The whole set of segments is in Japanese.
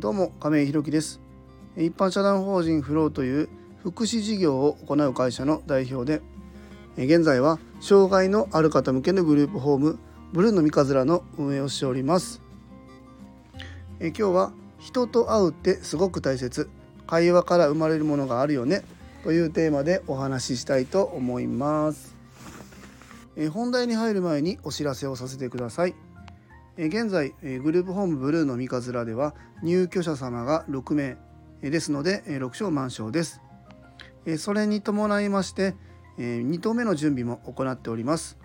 どうも亀井ひろきです。一般社団法人フローという福祉事業を行う会社の代表で、現在は障害のある方向けのグループホームブルーのみかずらの運営をしております。今日は人と会うってすごく大切、会話から生まれるものがあるよねというテーマでお話ししたいと思います。本題に入る前にお知らせをさせてください。現在グループホームブルーのみかずらでは入居者様が6名ですので6床満床です。それに伴いまして2棟目の準備も行っております。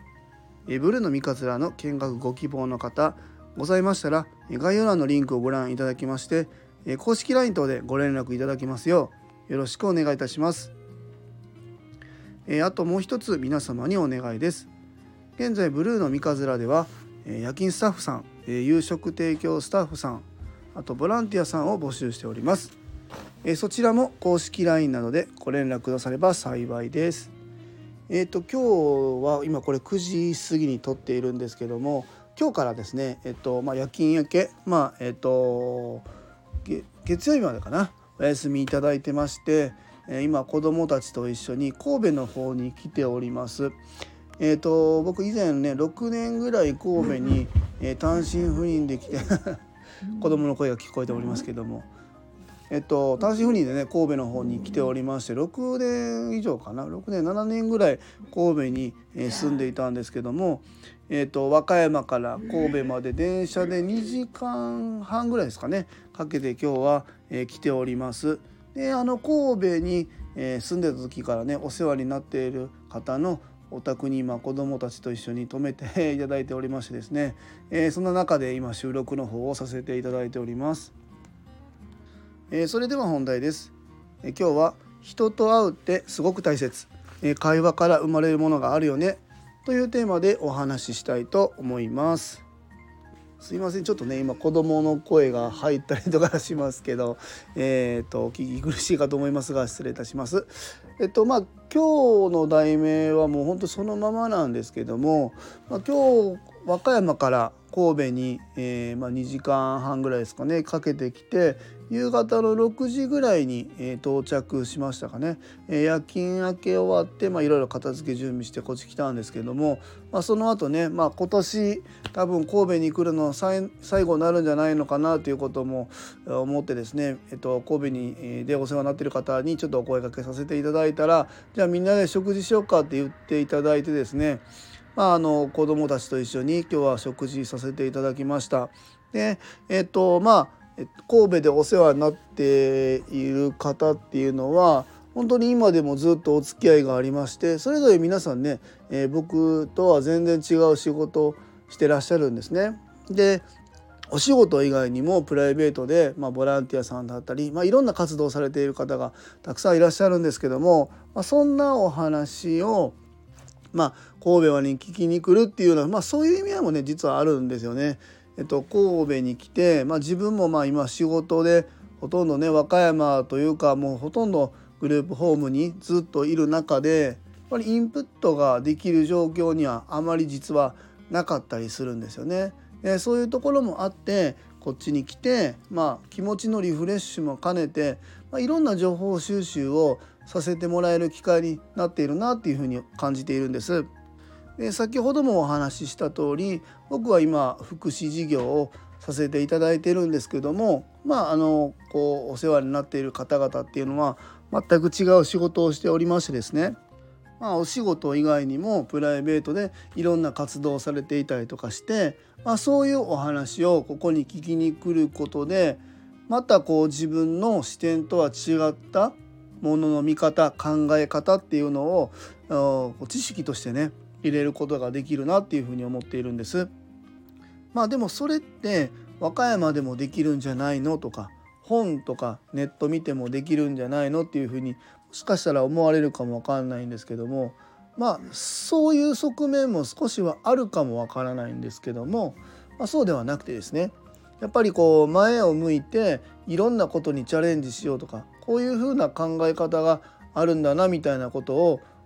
ブルーのみかずらの見学ご希望の方ございましたら、概要欄のリンクをご覧いただきまして、公式 LINE 等でご連絡いただきますようよろしくお願いいたします。あともう一つ皆様にお願いです。現在ブルーのみかずらでは夜勤スタッフさん、夕食提供スタッフさん、あとボランティアさんを募集しております。そちらも公式 LINE などでご連絡くだされば幸いです。今日は今これ9時過ぎに撮っているんですけども、今日からですね、夜勤明け、月曜日までかな、お休みいただいてまして、今子どもたちと一緒に神戸の方に来ております。僕以前ね6年ぐらい神戸に、単身赴任できて子供の声が聞こえておりますけども、単身赴任でね神戸の方に来ておりまして、6年以上かな、6年7年ぐらい神戸に、住んでいたんですけども、和歌山から神戸まで電車で2時間半ぐらいですかねかけて今日は、来ております。で神戸に、住んでた時からねお世話になっている方のお宅に今子どもたちと一緒に泊めていただいておりましてですね、そんな中で今収録の方をさせていただいております。それでは本題です。今日は人と会うってすごく大切、会話から生まれるものがあるよねというテーマでお話ししたいと思います。すいません、ちょっとね今子どもの声が入ったりとかしますけど、聞き苦しいかと思いますが失礼いたします。今日の題名はもう本当そのままなんですけども、今日和歌山から神戸に、2時間半ぐらいですかねかけてきて、夕方の6時ぐらいに、到着しましたかね。夜勤明け終わって、いろいろ片付け準備してこっち来たんですけども、その後ね、今年多分神戸に来るの最後になるんじゃないのかなということも思ってですね、神戸にでお世話になっている方にちょっとお声掛けさせていただいたら、じゃあみんなで食事しようかって言っていただいてですね、子どもたちと一緒に今日は食事させていただきました。で神戸でお世話になっている方っていうのは本当に今でもずっとお付き合いがありまして、それぞれ皆さんね、僕とは全然違う仕事をしてらっしゃるんですね。でお仕事以外にもプライベートで、ボランティアさんだったり、いろんな活動をされている方がたくさんいらっしゃるんですけども、そんなお話を神戸に聞きに来るっていうのは、そういう意味合いもね実はあるんですよね。神戸に来て、自分も今仕事でほとんどね和歌山というかもうほとんどグループホームにずっといる中で、やっぱりインプットができる状況にはあまり実はなかったりするんですよね。そういうところもあってこっちに来て、気持ちのリフレッシュも兼ねて、いろんな情報収集をさせてもらえる機会になっているなっていうふうに感じているんです。で先ほどもお話しした通り、僕は今福祉事業をさせていただいているんですけども、お世話になっている方々っていうのは全く違う仕事をしておりましてですね、お仕事以外にもプライベートでいろんな活動をされていたりとかして、そういうお話をここに聞きに来ることで、また自分の視点とは違ったものの見方、考え方っていうのを知識としてね入れることができるなっていうふうに思っているんです。でもそれって和歌山でもできるんじゃないのとか、本とかネット見てもできるんじゃないのっていうふうにもしかしたら思われるかもわかんないんですけども、そういう側面も少しはあるかもわからないんですけども、そうではなくてですね、やっぱり前を向いていろんなことにチャレンジしようとか、こういうふうな考え方があるんだなみたいなこと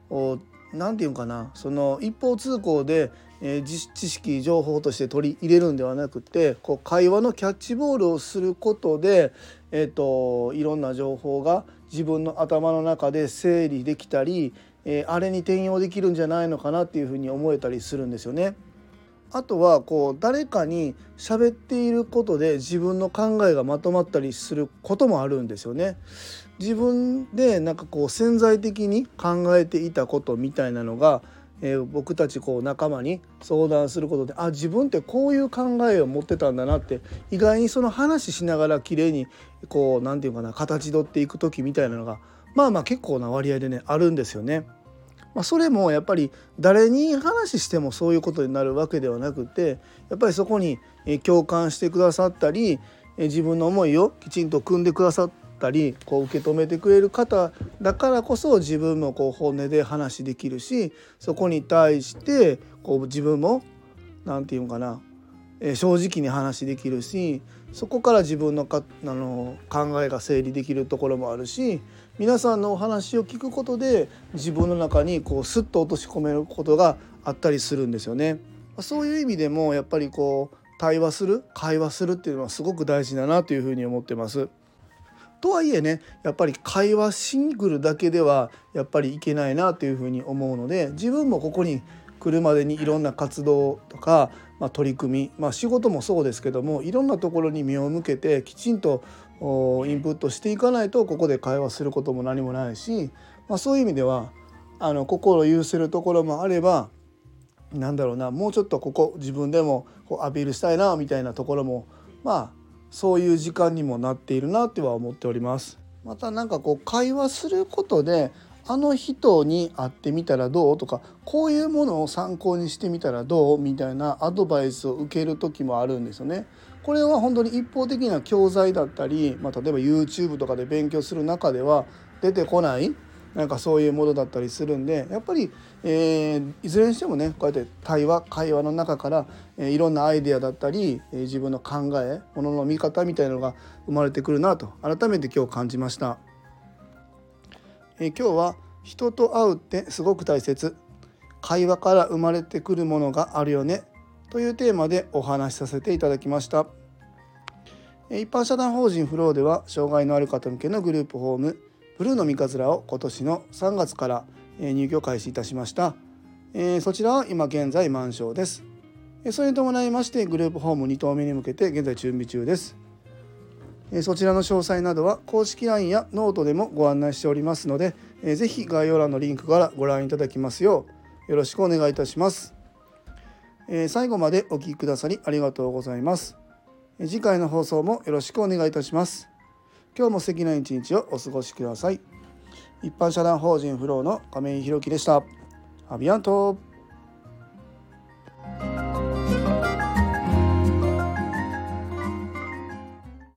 をなんていうかな、その一方通行で、知識情報として取り入れるんではなくて、こう会話のキャッチボールをすることで、いろんな情報が自分の頭の中で整理できたり、あれに転用できるんじゃないのかなっていうふうに思えたりするんですよね。あとはこう誰かに喋っていることで自分の考えがまとまったりすることもあるんですよね。自分でなんかこう潜在的に考えていたことみたいなのが、僕たちこう仲間に相談することで、あ、自分ってこういう考えを持ってたんだなって、意外にその話しながら綺麗にこうなんていうかな、形取っていく時みたいなのがまあ結構な割合でねあるんですよね。それもやっぱり誰に話してもそういうことになるわけではなくて、やっぱりそこに共感してくださったり、自分の思いをきちんと汲んでくださったり、こう受け止めてくれる方だからこそ自分もこう本音で話できるし、そこに対してこう自分もなんていうかな、正直に話できるし、そこから自分の考えが整理できるところもあるし、皆さんのお話を聞くことで自分の中にこうスッと落とし込めることがあったりするんですよね。そういう意味でもやっぱりこう会話するっていうのはすごく大事だなというふうに思ってます。とはいえね、やっぱり会話しに来るだけではやっぱりいけないなというふうに思うので、自分もここに来るまでにいろんな活動とか、取り組み、仕事もそうですけども、いろんなところに目を向けてきちんとインプットしていかないと、ここで会話することも何もないし、そういう意味では心を許せるところもあれば、もうちょっとここ自分でもこうアピールしたいなみたいなところも、そういう時間にもなっているなとは思っております。またこう会話することで、あの人に会ってみたらどうとか、こういうものを参考にしてみたらどうみたいなアドバイスを受ける時もあるんですよね。これは本当に一方的な教材だったり、例えば YouTube とかで勉強する中では出てこないそういうものだったりするんで、やっぱり、いずれにしてもね、こうやって会話の中から、いろんなアイデアだったり、自分の考え、ものの見方みたいなのが生まれてくるなと改めて今日感じました。今日は人と会うってすごく大切、会話から生まれてくるものがあるよねというテーマでお話しさせていただきました。一般社団法人フローでは障害のある方向けのグループホームブルーのみかずらを今年の3月から入居開始いたしました。そちらは今現在満床です。それに伴いましてグループホーム2棟目に向けて現在準備中です。そちらの詳細などは公式 LINE やノートでもご案内しておりますので、ぜひ概要欄のリンクからご覧いただきますようよろしくお願いいたします。最後までお聞きくださりありがとうございます。次回の放送もよろしくお願いいたします。今日も素敵な一日をお過ごしください。一般社団法人フローの亀井ひろきでした。アビアント。